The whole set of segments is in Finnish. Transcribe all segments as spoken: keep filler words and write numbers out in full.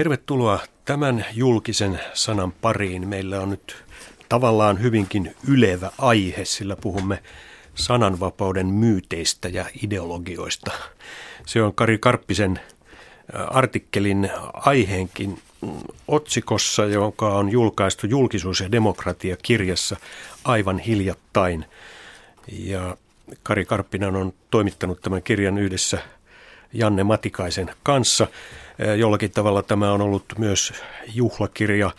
Tervetuloa tämän julkisen sanan pariin. Meillä on nyt tavallaan hyvinkin ylevä aihe, sillä puhumme sananvapauden myyteistä ja ideologioista. Se on Kari Karppisen artikkelin aiheenkin otsikossa, joka on julkaistu Julkisuus- ja demokratia-kirjassa aivan hiljattain. Ja Kari Karppinen on toimittanut tämän kirjan yhdessä Janne Matikaisen kanssa. Jollakin tavalla tämä on ollut myös juhlakirja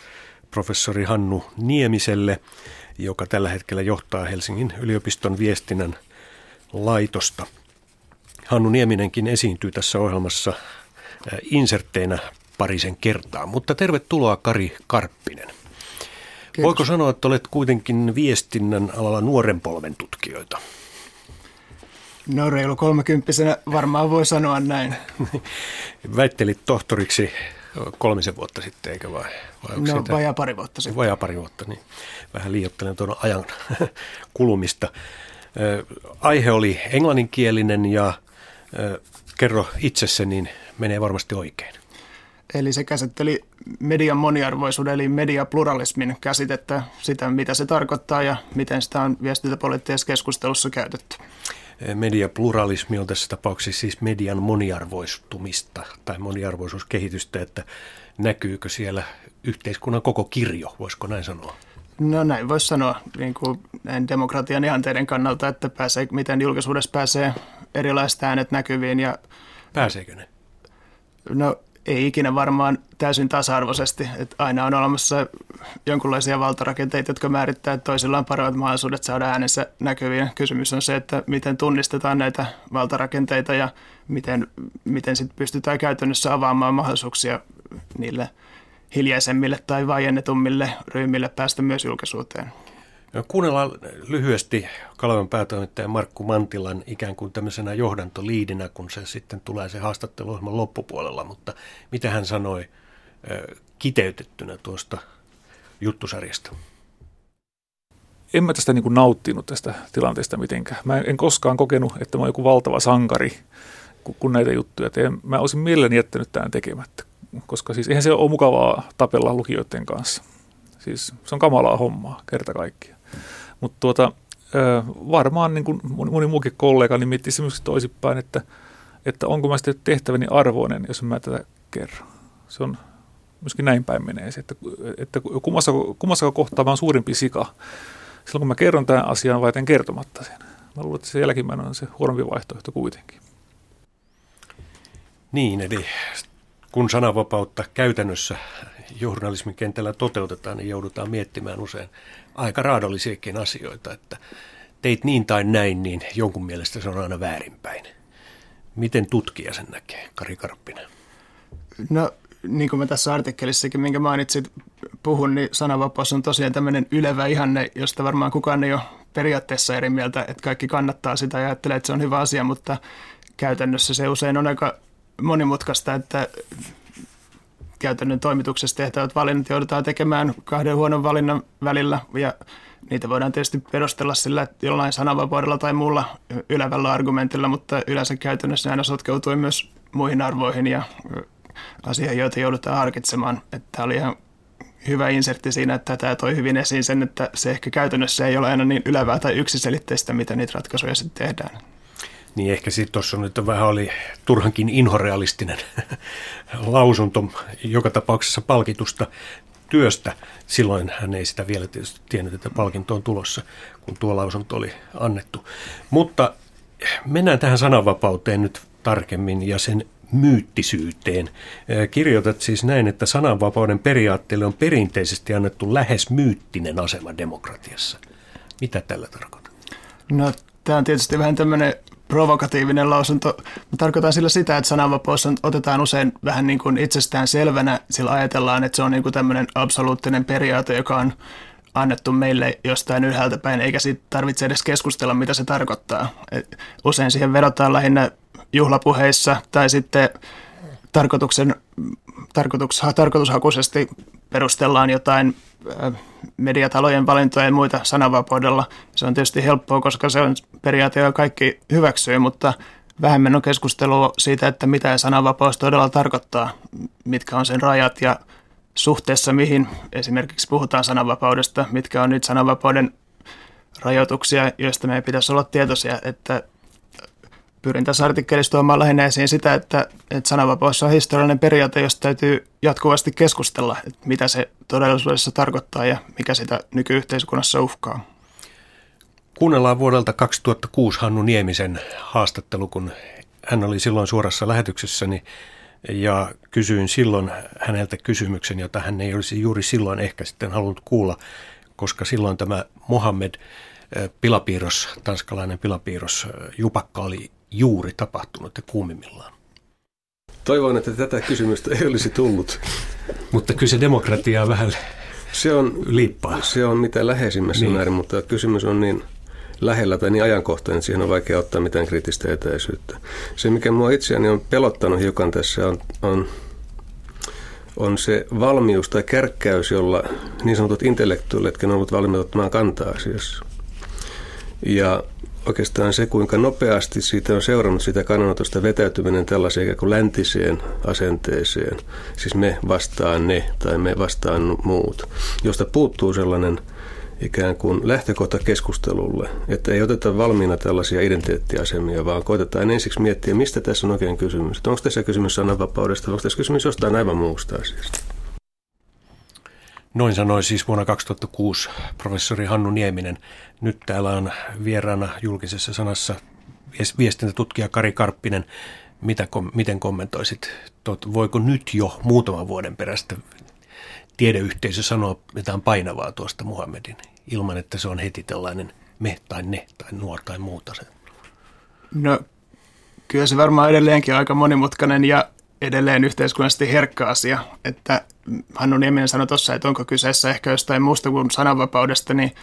professori Hannu Niemiselle, joka tällä hetkellä johtaa Helsingin yliopiston viestinnän laitosta. Hannu Nieminenkin esiintyy tässä ohjelmassa insertteinä parisen kertaa, mutta tervetuloa Kari Karppinen. Kiitos. Voiko sanoa, että olet kuitenkin viestinnän alalla nuoren polven tutkijoita? No reilu kolmekymppisenä varmaan voi sanoa näin. Väittelit tohtoriksi kolmisen vuotta sitten, eikö vai? vai no siitä? vajaa pari vuotta sitten. Vajaa pari vuotta, niin vähän liioittelen tuon ajan kulumista. Aihe oli englanninkielinen ja kerro itse se, niin menee varmasti oikein. Eli se käsitteli median moniarvoisuuden eli mediapluralismin käsitettä, sitä mitä se tarkoittaa ja miten sitä on viestintäpoliittisessa keskustelussa käytetty. Mediapluralismi on tässä tapauksessa siis median moniarvoistumista tai moniarvoisuuskehitystä, että näkyykö siellä yhteiskunnan koko kirjo, voisiko näin sanoa? No näin voisi sanoa niin kuin näin demokratian ihanteiden kannalta, että pääsee, miten julkisuudessa pääsee erilaiset äänet näkyviin. Ja pääseekö ne? No ei ikinä varmaan täysin tasa-arvoisesti, että aina on olemassa jonkinlaisia valtarakenteita, jotka määrittää, että toisilla on paremmat mahdollisuudet saada äänensä näkyviin. Kysymys on se, että miten tunnistetaan näitä valtarakenteita ja miten, miten sit pystytään käytännössä avaamaan mahdollisuuksia niille hiljaisemmille tai vaiennetummille ryhmille päästä myös julkisuuteen. No, kuunnellaan lyhyesti Kalevan päätoimittaja Markku Mantilan ikään kuin tämmöisenä johdantoliidinä, kun se sitten tulee se haastatteluohjelman loppupuolella, mutta mitä hän sanoi kiteytettynä tuosta juttusarjasta? En mä tästä niin kuin nauttinut tästä tilanteesta mitenkään. Mä en koskaan kokenut, että mä oon joku valtava sankari, kun näitä juttuja teen. Mä olisin mielelläni jättänyt tämän tekemättä, koska siis eihän se ole mukavaa tapella lukijoiden kanssa. Siis se on kamalaa hommaa, kerta kaikkiaan. Mutta tuota, varmaan niin kuin moni muukin kollega niin miettii semmoisesti toisinpäin, että, että onko mä sitten tehtäväni arvoinen, jos mä tätä kerron. Se on myöskin näin päin menee, että, että kummassa, kummassa kohtaa mä oon suurempi sika silloin, kun mä kerron tämän asian vai teen kertomatta sen. Mä luulen, että sen jälkimmäinen on se huonompi vaihtoehto kuitenkin. Niin, eli kun sananvapautta käytännössä journalismin kentällä toteutetaan, niin joudutaan miettimään usein aika raadollisiakin asioita, että teit niin tai näin, niin jonkun mielestä se on aina väärinpäin. Miten tutkija sen näkee, Kari Karppinen? No niin kuin mä tässä artikkelissakin, minkä mainitsit, puhun, niin sananvapaus on tosiaan tämmöinen ylevä ihanne, josta varmaan kukaan ei ole periaatteessa eri mieltä, että kaikki kannattaa sitä ja ajattelee, että se on hyvä asia, mutta käytännössä se usein on aika monimutkaista, että käytännön toimituksessa tehtävät valinnat joudutaan tekemään kahden huonon valinnan välillä ja niitä voidaan tietysti perustella sillä, että jollain sananvapaudella tai muulla ylevällä argumentilla, mutta yleensä käytännössä aina sotkeutui myös muihin arvoihin ja asioihin, joita joudutaan harkitsemaan. Tämä oli ihan hyvä insertti siinä, että tämä toi hyvin esiin sen, että se ehkä käytännössä ei ole aina niin ylevää tai yksiselitteistä, mitä niitä ratkaisuja sitten tehdään. Niin ehkä sitten tuossa nyt vähän oli turhankin inhorealistinen lausunto, joka tapauksessa palkitusta työstä. Silloin hän ei sitä vielä tietysti tiennyt, että palkinto on tulossa, kun tuo lausunto oli annettu. Mutta mennään tähän sananvapauteen nyt tarkemmin ja sen myyttisyyteen. Kirjoitat siis näin, että sananvapauden periaatteelle on perinteisesti annettu lähes myyttinen asema demokratiassa. Mitä tällä tarkoittaa? No tämä on tietysti vähän tämmöinen provokatiivinen lausunto. Mä tarkoitan sillä sitä, että sananvapaus otetaan usein vähän niin kuin itsestään selvänä. Sillä ajatellaan, että se on niin kuin tämmöinen absoluuttinen periaate, joka on annettu meille jostain ylhäältä päin, eikä siitä tarvitse edes keskustella, mitä se tarkoittaa. Et usein siihen vedotaan lähinnä juhlapuheissa tai sitten tarkoituksen, tarkoitus, tarkoitushakuisesti perustellaan jotain mediatalojen valintoja ja muita sananvapaudella. Se on tietysti helppoa, koska se on periaate, joka kaikki hyväksyy, mutta vähemmän on keskustelua siitä, että mitä sananvapaus todella tarkoittaa, mitkä on sen rajat ja suhteessa mihin esimerkiksi puhutaan sananvapaudesta, mitkä on nyt sananvapauden rajoituksia, joista meidän pitäisi olla tietoisia, että pyrin tässä artikkelissa tuomaan lähinnä esiin sitä, että, että sananvapaus on historiallinen periaate, josta täytyy jatkuvasti keskustella, että mitä se todellisuudessa tarkoittaa ja mikä sitä nykyyhteiskunnassa uhkaa. Kuunnellaan vuodelta kaksituhattakuusi Hannu Niemisen haastattelu, kun hän oli silloin suorassa lähetyksessäni ja kysyin silloin häneltä kysymyksen, jota hän ei olisi juuri silloin ehkä sitten halunnut kuulla, koska silloin tämä Muhammed Pilapiros, tanskalainen Pilapiros, jupakka oli juuri tapahtunut ja kuumimmillaan. Toivon, että tätä kysymystä ei olisi tullut. Mutta kyllä se demokratiaa vähän se on, liippaa. Se on mitä läheisimmässä niin. määrin, mutta kysymys on niin lähellä tai niin ajankohtainen, että siihen on vaikea ottaa mitään kriittistä etäisyyttä. Se, mikä minua itseäni on pelottanut hiukan tässä, on, on, on se valmius tai kärkkäys, jolla niin sanotut intellektuelletkin on ollut valmiita ottamaan kantaa asiassa. Ja oikeastaan se, kuinka nopeasti siitä on seurannut sitä kannanotosta vetäytyminen tällaiseen ikään kuin läntiseen asenteeseen, siis me vastaan ne tai me vastaan muut, josta puuttuu sellainen ikään kuin lähtökohta keskustelulle, että ei oteta valmiina tällaisia identiteettiasemia, vaan koitetaan ensiksi miettiä, mistä tässä on oikein kysymys. Että onko tässä kysymys sananvapaudesta vai onko tässä kysymys jostain aivan muusta asiasta? Noin sanoi siis vuonna kaksituhattakuusi professori Hannu Nieminen. Nyt täällä on vieraana Julkisessa sanassa viestintätutkija Kari Karppinen. Mitä, miten kommentoisit? Tot, voiko nyt jo muutaman vuoden perästä tiedeyhteisö sanoa jotain painavaa tuosta Muhammedin, ilman että se on heti tällainen me tai ne tai nuo tai muuta? No kyllä se varmaan edelleenkin on aika monimutkainen ja edelleen yhteiskunnallisesti herkkä asia, että Hannu Nieminen sanoi tuossa, että onko kyseessä ehkä jostain muusta kuin sananvapaudesta, niin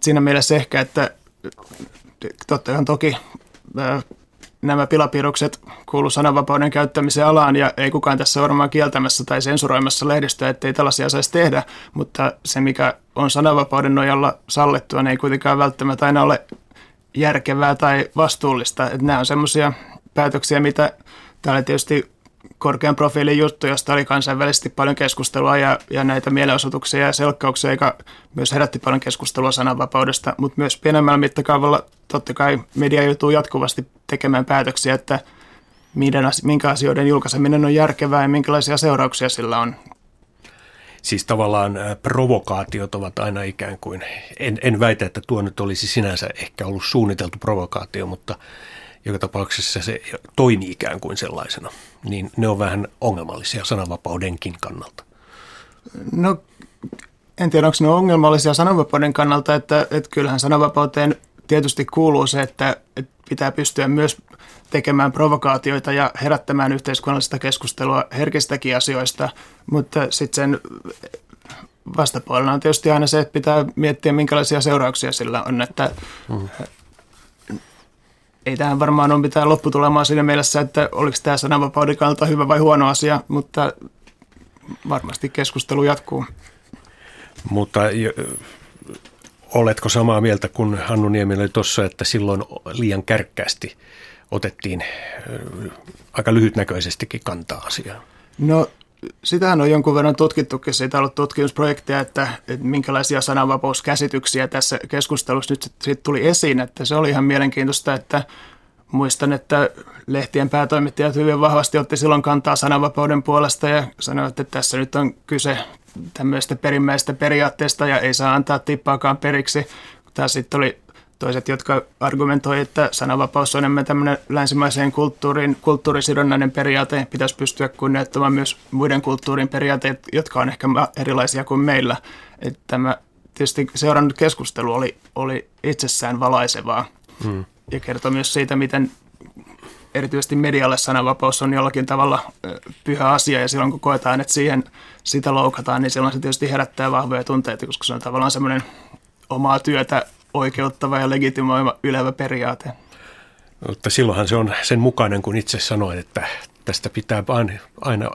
siinä mielessä ehkä, että totta toki nämä pilapiirrokset kuuluu sananvapauden käyttämiseen alaan ja ei kukaan tässä varmaan kieltämässä tai sensuroimassa lehdistöä, ettei tällaisia saisi tehdä, mutta se mikä on sananvapauden nojalla sallittua, niin ei kuitenkaan välttämättä aina ole järkevää tai vastuullista. Että nämä on semmoisia päätöksiä, mitä täällä tietysti korkean profiilin juttu, josta oli kansainvälisesti paljon keskustelua ja, ja näitä mielenosoituksia ja selkkauksia, joka myös herätti paljon keskustelua sananvapaudesta, mutta myös pienemmällä mittakaavalla totta kai media joutuu jatkuvasti tekemään päätöksiä, että minkä asioiden julkaiseminen on järkevää ja minkälaisia seurauksia sillä on. Siis tavallaan provokaatiot ovat aina ikään kuin, en, en väitä, että tuo nyt olisi sinänsä ehkä ollut suunniteltu provokaatio, mutta joka tapauksessa se toimii ikään kuin sellaisena, niin ne on vähän ongelmallisia sananvapaudenkin kannalta. No en tiedä, onko ne ongelmallisia sananvapauden kannalta, että, että kyllähän sananvapauteen tietysti kuuluu se, että, että pitää pystyä myös tekemään provokaatioita ja herättämään yhteiskunnallista keskustelua herkistäkin asioista, mutta sitten sen vastapuolella on tietysti aina se, että pitää miettiä, minkälaisia seurauksia sillä on, että mm. Ei tähän varmaan ole mitään lopputulemaa siinä mielessä, että oliko tämä sananvapauden kannalta hyvä vai huono asia, mutta varmasti keskustelu jatkuu. Mutta oletko samaa mieltä kuin Hannu Nieminen oli tuossa, että silloin liian kärkkäästi otettiin aika lyhytnäköisestikin kantaa asiaan? No sitähän on jonkun verran tutkittukin. Siitä on ollut tutkimusprojekteja, että, että minkälaisia sananvapauskäsityksiä tässä keskustelussa nyt siitä tuli esiin. Että se oli ihan mielenkiintoista, että muistan, että lehtien päätoimittajat hyvin vahvasti otti silloin kantaa sananvapauden puolesta ja sanoivat, että tässä nyt on kyse tämmöistä perimmäistä periaatteesta ja ei saa antaa tippaakaan periksi. Tämä sitten oli toiset, jotka argumentoi, että sananvapaus on enemmän tämmöinen länsimaiseen kulttuuriin, kulttuurisidonnainen periaate, pitäisi pystyä kunnioittamaan myös muiden kulttuurin periaatteet, jotka on ehkä erilaisia kuin meillä. Että tämä tietysti seurannut keskustelu oli, oli itsessään valaisevaa hmm. ja kertoi myös siitä, miten erityisesti medialle sananvapaus on jollakin tavalla pyhä asia ja silloin kun koetaan, että siihen sitä loukataan, niin silloin se tietysti herättää vahvoja tunteita, koska se on tavallaan semmoinen omaa työtä oikeuttava ja legitimoiva ylevä periaate. Mutta silloinhan se on sen mukainen, kun itse sanoin, että tästä pitää aina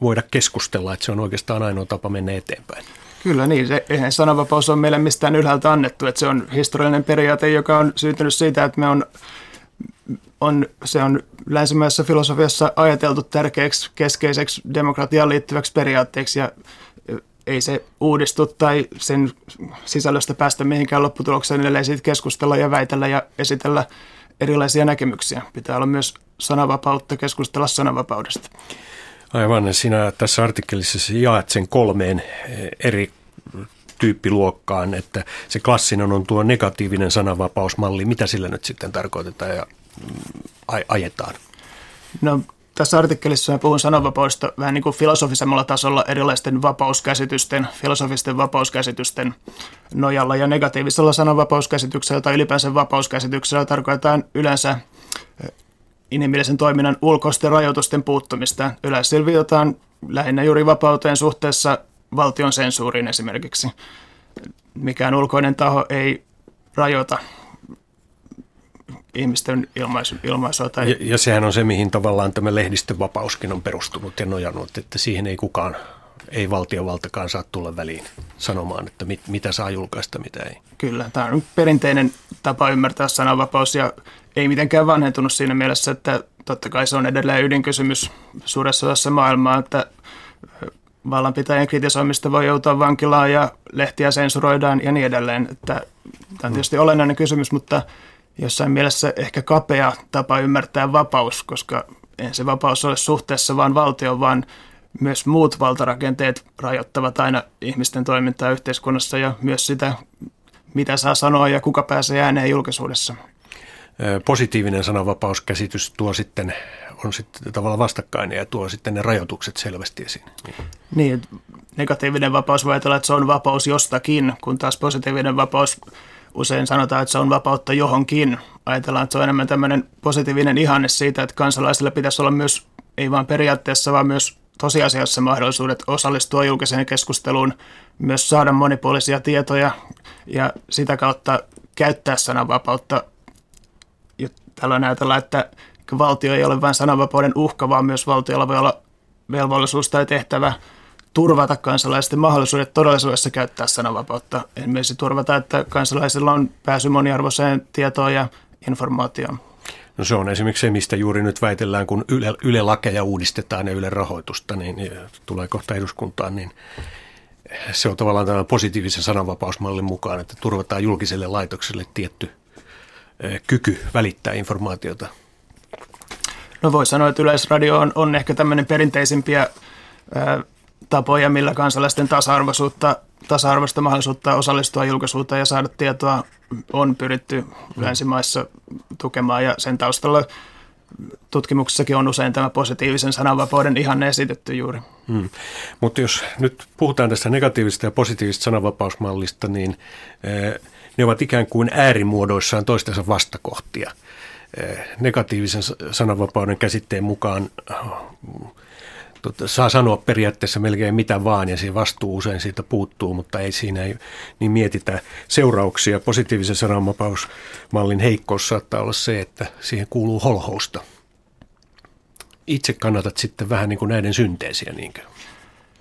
voida keskustella, että se on oikeastaan ainoa tapa mennä eteenpäin. Kyllä niin, se, eihän sananvapaus ole meille mistään ylhäältä annettu, että se on historiallinen periaate, joka on syntynyt siitä, että me on on, se on länsimäisessä filosofiassa ajateltu tärkeäksi keskeiseksi demokratiaan liittyväksi periaatteeksi ja ei se uudistu tai sen sisällöstä päästä mihinkään lopputulokseen, ellei siitä keskustella ja väitellä ja esitellä erilaisia näkemyksiä. Pitää olla myös sananvapautta, keskustella sananvapaudesta. Aivan, sinä tässä artikkelissa jaat sen kolmeen eri tyyppiluokkaan, että se klassinen on tuo negatiivinen sananvapausmalli. Mitä sillä nyt sitten tarkoitetaan ja ajetaan? No, tässä artikkelissa puhun sananvapaudesta vähän niin kuin filosofisemmalla tasolla erilaisten vapauskäsitysten, filosofisten vapauskäsitysten nojalla. Ja negatiivisella sananvapauskäsityksellä tai ylipäänsä vapauskäsityksellä tarkoitetaan yleensä inhimillisen toiminnan ulkoisten rajoitusten puuttumista. Yleensä viitataan lähinnä juuri vapauteen suhteessa valtion sensuuriin esimerkiksi. Mikään ulkoinen taho ei rajoita ihmisten ilmaisu, ilmaisua. Tai... Ja, ja sehän on se, mihin tavallaan tämä lehdistön vapauskin on perustunut ja nojannut, että siihen ei kukaan, ei valtiovaltakaan saa tulla väliin sanomaan, että mit, mitä saa julkaista, mitä ei. Kyllä, tämä on perinteinen tapa ymmärtää sananvapaus ja ei mitenkään vanhentunut siinä mielessä, että totta kai se on edelleen ydinkysymys suuressa osassa maailmaa, että vallanpitäjien kritisoimista voi joutua vankilaan ja lehtiä sensuroidaan ja niin edelleen. Että tämä on tietysti olennainen kysymys, mutta jossain mielessä ehkä kapea tapa ymmärtää vapaus, koska ei se vapaus ole suhteessa vaan valtioon, vaan myös muut valtarakenteet rajoittavat aina ihmisten toimintaa yhteiskunnassa ja myös sitä, mitä saa sanoa ja kuka pääsee ääneen julkisuudessa. Positiivinen sananvapauskäsitys tuo sitten, on sitten tavallaan vastakkainen ja tuo sitten ne rajoitukset selvästi esiin. Niin, negatiivinen vapaus voi ajatella, että se on vapaus jostakin, kun taas positiivinen vapaus usein sanotaan, että se on vapautta johonkin. Ajatellaan, että se on enemmän tämmöinen positiivinen ihanne siitä, että kansalaisilla pitäisi olla myös, ei vain periaatteessa, vaan myös tosiasiassa mahdollisuudet osallistua julkiseen keskusteluun, myös saada monipuolisia tietoja ja sitä kautta käyttää sananvapautta. Tällöin ajatellaan, että valtio ei ole vain sananvapauden uhka, vaan myös valtiolla voi olla velvollisuus tai tehtävä turvata kansalaisten mahdollisuudet todellisuudessa käyttää sananvapautta. Esimerkiksi turvata, että kansalaisilla on pääsy moniarvoiseen tietoon ja informaatioon. No se on esimerkiksi se, mistä juuri nyt väitellään, kun yle, yle lakeja uudistetaan ja Ylen rahoitusta, niin tulee kohta eduskuntaan, niin se on tavallaan tämän positiivisen sananvapausmallin mukaan, että turvataan julkiselle laitokselle tietty kyky välittää informaatiota. No voi sanoa, että Yleisradio on, on ehkä tämmöinen perinteisimpiä ää, tapoja, millä kansalaisten tasa-arvoisuutta, tasa-arvoista mahdollisuutta osallistua julkisuuteen ja saada tietoa on pyritty länsimaissa tukemaan. Ja sen taustalla tutkimuksessakin on usein tämä positiivisen sananvapauden ihanne esitetty juuri. Hmm. Mutta jos nyt puhutaan tästä negatiivisesta ja positiivisesta sananvapausmallista, niin ää, ne ovat ikään kuin äärimuodoissaan toistensa vastakohtia. Negatiivisen sananvapauden käsitteen mukaan tota, saa sanoa periaatteessa melkein mitä vaan ja se vastuu usein siitä puuttuu, mutta ei siinä ei, niin mietitä seurauksia. Positiivisen sananvapausmallin heikkous saattaa olla se, että siihen kuuluu holhousta. Itse kannatat sitten vähän niin kuin näiden synteesiä niinkö?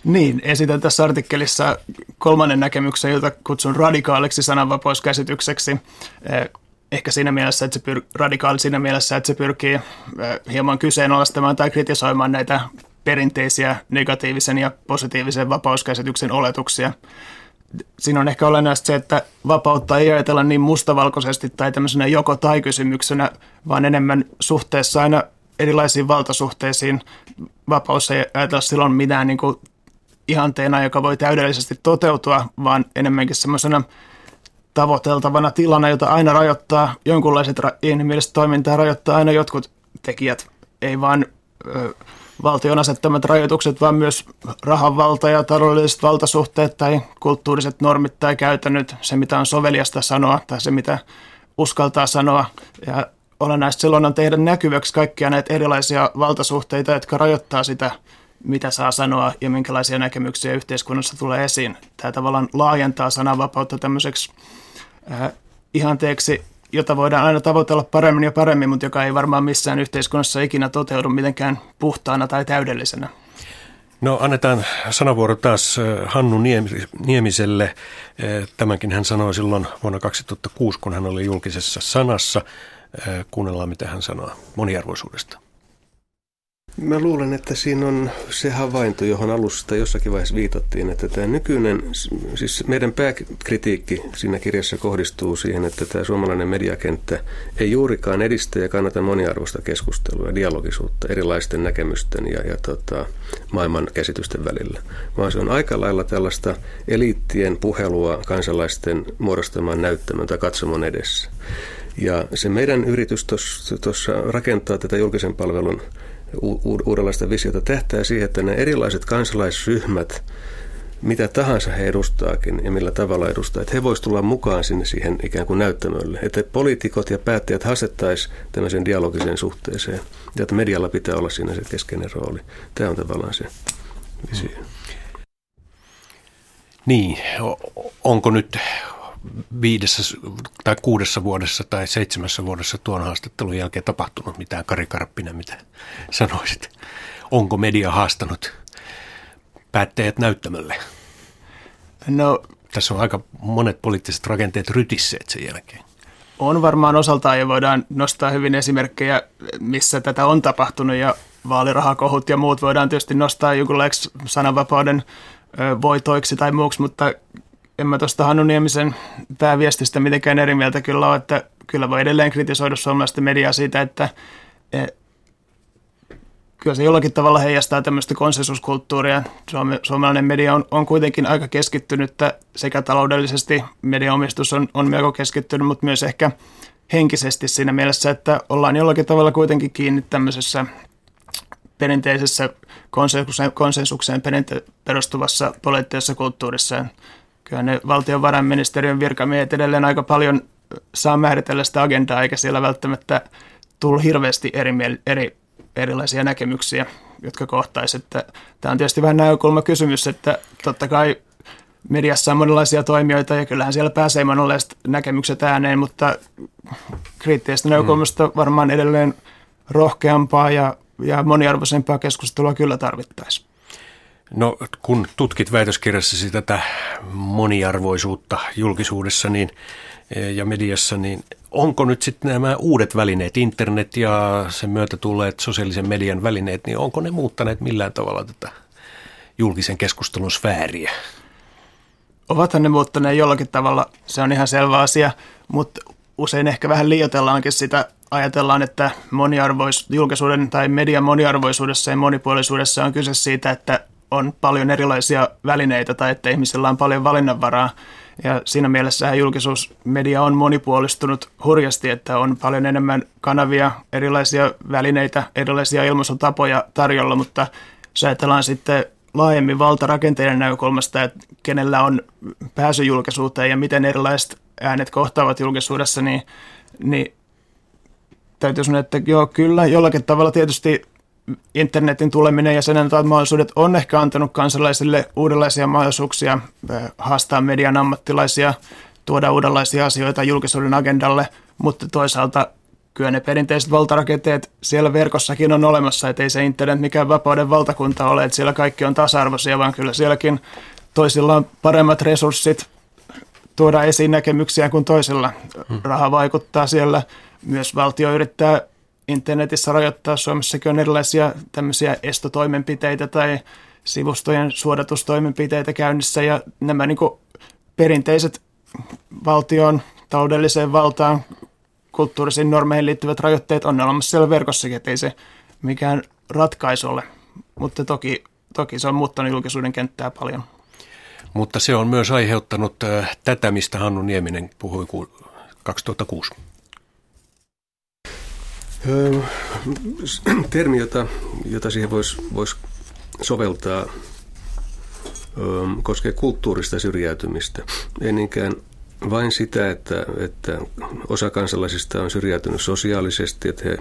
Niin, esitän tässä artikkelissa kolmannen näkemyksen, jota kutsun radikaaliksi sananvapauskäsitykseksi. Ehkä siinä mielessä, että se pyr- radikaali siinä mielessä, että se pyrkii hieman kyseenalaistamaan tai kritisoimaan näitä perinteisiä negatiivisen ja positiivisen vapauskäsityksen oletuksia. Siinä on ehkä olennaista se, että vapautta ei ajatella niin mustavalkoisesti tai tämmöisenä joko-tai-kysymyksenä, vaan enemmän suhteessa aina erilaisiin valtasuhteisiin. Vapaus ei ajatella silloin mitään niin kuin ihanteena, joka voi täydellisesti toteutua, vaan enemmänkin semmoisena tavoiteltavana tilana, jota aina rajoittaa, jonkunlaiset ra- inhimillistä toimintaa rajoittaa aina jotkut tekijät. Ei vaan ö, valtion asettamat rajoitukset, vaan myös rahanvalta ja taloudelliset valtasuhteet tai kulttuuriset normit tai käytännöt, se mitä on soveliasta sanoa tai se mitä uskaltaa sanoa. Ja olennaista silloin on tehdä näkyväksi kaikkia näitä erilaisia valtasuhteita, jotka rajoittaa sitä, mitä saa sanoa ja minkälaisia näkemyksiä yhteiskunnassa tulee esiin. Tämä tavallaan laajentaa sananvapautta tämmöiseksi äh, ihanteeksi, jota voidaan aina tavoitella paremmin ja paremmin, mutta joka ei varmaan missään yhteiskunnassa ikinä toteudu mitenkään puhtaana tai täydellisenä. No annetaan sanavuoro taas Hannu Niemiselle. Tämänkin hän sanoi silloin vuonna kaksituhattakuusi, kun hän oli Julkisessa sanassa. Kuunnellaan, mitä hän sanoo moniarvoisuudesta. Mä luulen, että siinä on se havainto, johon alussa jossakin vaiheessa viitattiin, että tämä nykyinen, siis meidän pääkritiikki siinä kirjassa kohdistuu siihen, että tämä suomalainen mediakenttä ei juurikaan edistä ja kannata moniarvoista keskustelua ja dialogisuutta erilaisten näkemysten ja, ja tota, maailman käsitysten välillä, vaan se on aika lailla tällaista eliittien puhelua kansalaisten muodostamaan näyttämön tai katsomon edessä. Ja se meidän yritys tuossa rakentaa tätä julkisen palvelun uudenlaista visiota tähtää siihen, että ne erilaiset kansalaisryhmät, mitä tahansa he edustaakin ja millä tavalla edustaa, että he voisivat tulla mukaan sinne siihen ikään kuin näyttämölle. Että poliitikot ja päättäjät asettaisiin tämmöiseen dialogiseen suhteeseen ja että medialla pitää olla siinä se keskeinen rooli. Tämä on tavallaan se visio. Hmm. Niin, onko nyt viidessä tai kuudessa vuodessa tai seitsemässä vuodessa tuon haastattelun jälkeen tapahtunut mitään, Kari Karppinen, mitä sanoisit? Onko media haastanut päättäjät näyttämölle? No, tässä on aika monet poliittiset rakenteet rytisseet sen jälkeen. On varmaan osaltaan ja voidaan nostaa hyvin esimerkkejä, missä tätä on tapahtunut ja vaalirahakohut ja muut voidaan tietysti nostaa jonkunlaiseksi sananvapauden voitoiksi tai muuksi, mutta en mä tuosta Hannu Niemisen pääviestistä mitenkään eri mieltä kyllä ole, että kyllä voi edelleen kritisoida suomalaista mediaa siitä, että e, kyllä se jollakin tavalla heijastaa tämmöistä konsensuskulttuuria. Suome, suomalainen media on, on kuitenkin aika keskittynyt, sekä taloudellisesti mediaomistus on, on melko keskittynyt, mutta myös ehkä henkisesti siinä mielessä, että ollaan jollakin tavalla kuitenkin kiinni tämmöisessä perinteisessä konsensukseen, konsensukseen perustuvassa poliittisessa kulttuurissa. Kyllä ne valtiovarainministeriön virkamiehet edelleen aika paljon saa määritellä sitä agendaa, eikä siellä välttämättä tullut hirveästi eri, eri, erilaisia näkemyksiä, jotka kohtaisivat. Tämä on tietysti vähän näkökulmakysymys, että totta kai mediassa on monenlaisia toimijoita ja kyllähän siellä pääsee monenlaiset näkemykset ääneen, mutta kriittisestä näkökulmasta varmaan edelleen rohkeampaa ja, ja moniarvoisempaa keskustelua kyllä tarvittaisiin. No, kun tutkit väitöskirjassasi tätä moniarvoisuutta julkisuudessa niin, ja mediassa, niin onko nyt sitten nämä uudet välineet, internet ja sen myötä tulleet sosiaalisen median välineet, niin onko ne muuttaneet millään tavalla tätä julkisen keskustelun sfääriä? Ovathan ne muuttaneet jollakin tavalla, se on ihan selvä asia, mutta usein ehkä vähän liioitellaankin sitä, ajatellaan, että moniarvois, julkisuuden tai median moniarvoisuudessa ja monipuolisuudessa on kyse siitä, että on paljon erilaisia välineitä tai että ihmisillä on paljon valinnanvaraa. Ja siinä mielessä julkisuusmedia on monipuolistunut hurjasti, että on paljon enemmän kanavia, erilaisia välineitä, erilaisia ilmaisutapoja tarjolla, mutta jos ajatellaan sitten laajemmin valtarakenteiden näkökulmasta, että kenellä on pääsy julkisuuteen ja miten erilaiset äänet kohtaavat julkisuudessa, niin, niin täytyy sanoa, että joo, kyllä jollakin tavalla tietysti internetin tuleminen ja sen antamat mahdollisuudet on ehkä antanut kansalaisille uudenlaisia mahdollisuuksia haastaa median ammattilaisia, tuoda uudenlaisia asioita julkisuuden agendalle, mutta toisaalta kyllä ne perinteiset valtarakenteet siellä verkossakin on olemassa, ettei se internet mikään vapauden valtakunta ole, että siellä kaikki on tasa-arvoisia, vaan kyllä sielläkin toisilla on paremmat resurssit tuoda esiin näkemyksiä kuin toisilla. Raha vaikuttaa siellä, myös valtio yrittää internetissä rajoittaa, Suomessakin on erilaisia tämmöisiä estotoimenpiteitä tai sivustojen suodatustoimenpiteitä käynnissä ja nämä niin kuin perinteiset valtion, taloudelliseen valtaan, kulttuurisiin normeihin liittyvät rajoitteet on olemassa siellä verkossakin, ettei se mikään ratkaisu ole, mutta toki, toki se on muuttanut julkisuuden kenttää paljon. Mutta se on myös aiheuttanut tätä, mistä Hannu Nieminen puhui kaksituhattakuusi. Termi, jota, jota siihen voisi vois soveltaa, koskee kulttuurista syrjäytymistä. Ei niinkään vain sitä, että, että osa kansalaisista on syrjäytynyt sosiaalisesti, että he,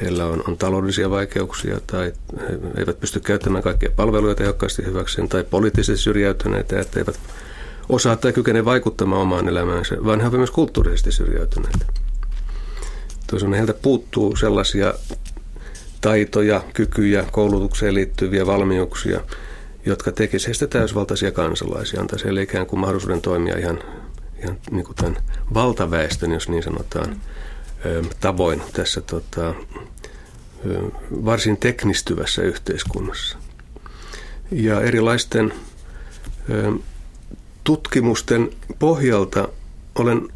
heillä on, on taloudellisia vaikeuksia tai he eivät pysty käyttämään kaikkia palveluja tehokkaasti hyväkseen tai poliittisesti syrjäytyneitä, että eivät osaa tai kykene vaikuttamaan omaan elämäänsä, vaan he ovat myös kulttuurisesti syrjäytyneitä. Toisaalta heiltä puuttuu sellaisia taitoja, kykyjä, koulutukseen liittyviä valmiuksia, jotka tekisivät heistä täysvaltaisia kansalaisia, antaisi heille ikään kuin mahdollisuuden toimia ihan, ihan niin kuin tämän valtaväestön, jos niin sanotaan, tavoin tässä tota, varsin teknistyvässä yhteiskunnassa. Ja erilaisten tutkimusten pohjalta olen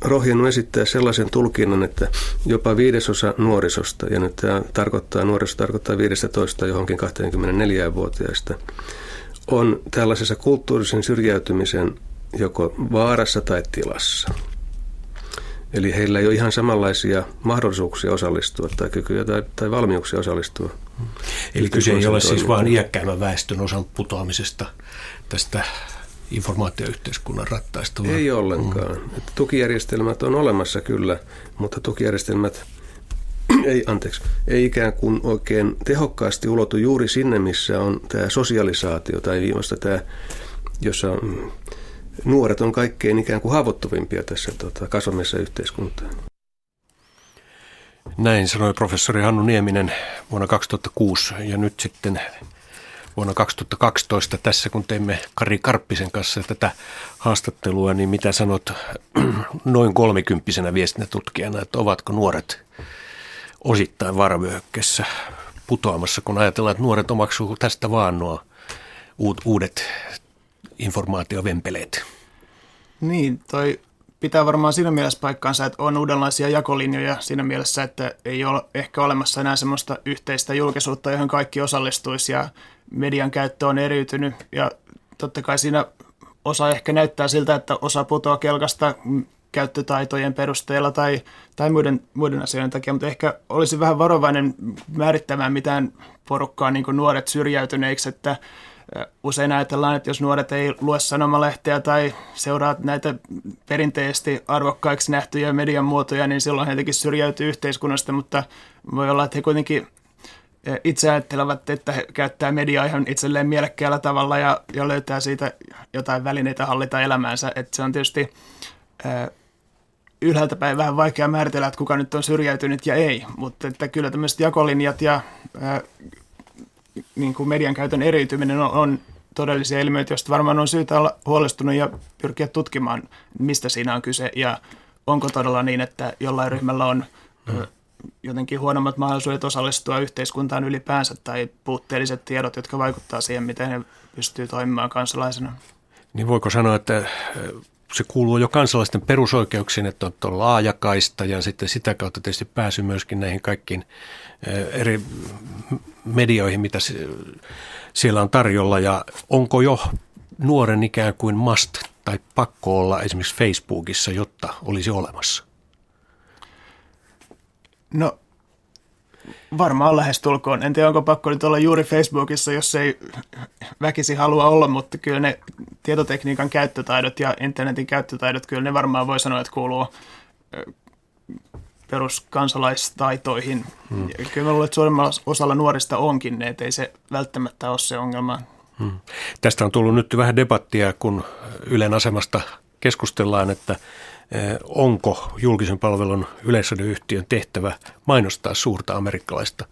rohjennut esittää sellaisen tulkinnan, että jopa viidesosa nuorisosta, ja nyt tämä tarkoittaa, nuoriso tarkoittaa viidestätoista johonkin kaksikymmentäneljävuotiaista, on tällaisessa kulttuurisen syrjäytymisen joko vaarassa tai tilassa. Eli heillä ei ole ihan samanlaisia mahdollisuuksia osallistua tai kykyjä tai, tai valmiuksia osallistua. Eli kyse ei ole siis vain iäkkäämmän väestön osan putoamisesta tästä informaatioyhteiskunnan rattaista. Ei ollenkaan. Mm. Tukijärjestelmät on olemassa kyllä, mutta tukijärjestelmät ei, anteeksi, ei ikään kuin oikein tehokkaasti ulotu juuri sinne, missä on tämä sosialisaatio tai viimeistä tämä, jossa nuoret on kaikkein ikään kuin haavoittuvimpia tässä tota, kasvamessa yhteiskuntaan. Näin sanoi professori Hannu Nieminen vuonna kaksituhattakuusi ja nyt sitten vuonna kaksituhattakaksitoista tässä, kun teimme Kari Karppisen kanssa tätä haastattelua, niin mitä sanot noin kolmikymppisenä viestintätutkijana, että ovatko nuoret osittain vaaravyöhykkeessä putoamassa, kun ajatellaan, että nuoret omaksuu tästä vaan nuo uudet informaatiovempeleet? Niin, toi pitää varmaan siinä mielessä paikkaansa, että on uudenlaisia jakolinjoja siinä mielessä, että ei ole ehkä olemassa enää semmoista yhteistä julkisuutta, johon kaikki osallistuisi ja median käyttö on eriytynyt ja totta kai siinä osa ehkä näyttää siltä, että osa putoaa kelkasta käyttötaitojen perusteella tai, tai muiden, muiden asioiden takia, mutta ehkä olisi vähän varovainen määrittämään mitään porukkaa niin kuin nuoret syrjäytyneiksi, että usein ajatellaan, että jos nuoret ei lue sanomalehteä tai seuraa näitä perinteisesti arvokkaiksi nähtyjä median muotoja, niin silloin he jotenkin syrjäytyy yhteiskunnasta, mutta voi olla, että he kuitenkin itse ajattelevat, että he käyttää mediaa ihan itselleen mielekkäällä tavalla ja, ja löytää siitä jotain välineitä hallita elämäänsä. Että se on tietysti äh, ylhäältä päin vähän vaikea määritellä, että kuka nyt on syrjäytynyt ja ei, mutta että kyllä tämmöiset jakolinjat ja äh, niin kuin median käytön eriytyminen on, on todellisia ilmiöitä, joista varmaan on syytä olla huolestunut ja pyrkiä tutkimaan, mistä siinä on kyse ja onko todella niin, että jollain ryhmällä on mm. jotenkin huonommat mahdollisuudet osallistua yhteiskuntaan ylipäänsä tai puutteelliset tiedot, jotka vaikuttavat siihen, miten ne pystyy toimimaan kansalaisena. Niin voiko sanoa, että se kuuluu jo kansalaisten perusoikeuksiin, että on tuo laajakaista ja sitten sitä kautta tietysti pääsy myöskin näihin kaikkiin eri medioihin, mitä siellä on tarjolla ja onko jo nuoren ikään kuin must tai pakko olla esimerkiksi Facebookissa, jotta olisi olemassa? No varmaan lähestulkoon. En tiedä, onko pakko nyt olla juuri Facebookissa, jos ei väkisi halua olla, mutta kyllä ne tietotekniikan käyttötaidot ja internetin käyttötaidot, kyllä ne varmaan voi sanoa, että kuuluu peruskansalaistaitoihin. Hmm. Kyllä mä luulen, että suurimmalla osalla nuorista onkin ne, ettei se välttämättä ole se ongelma. Hmm. Tästä on tullut nyt vähän debattia, kun Ylen asemasta keskustellaan, että onko julkisen palvelun yleisradioyhtiön tehtävä mainostaa suurta amerikkalaista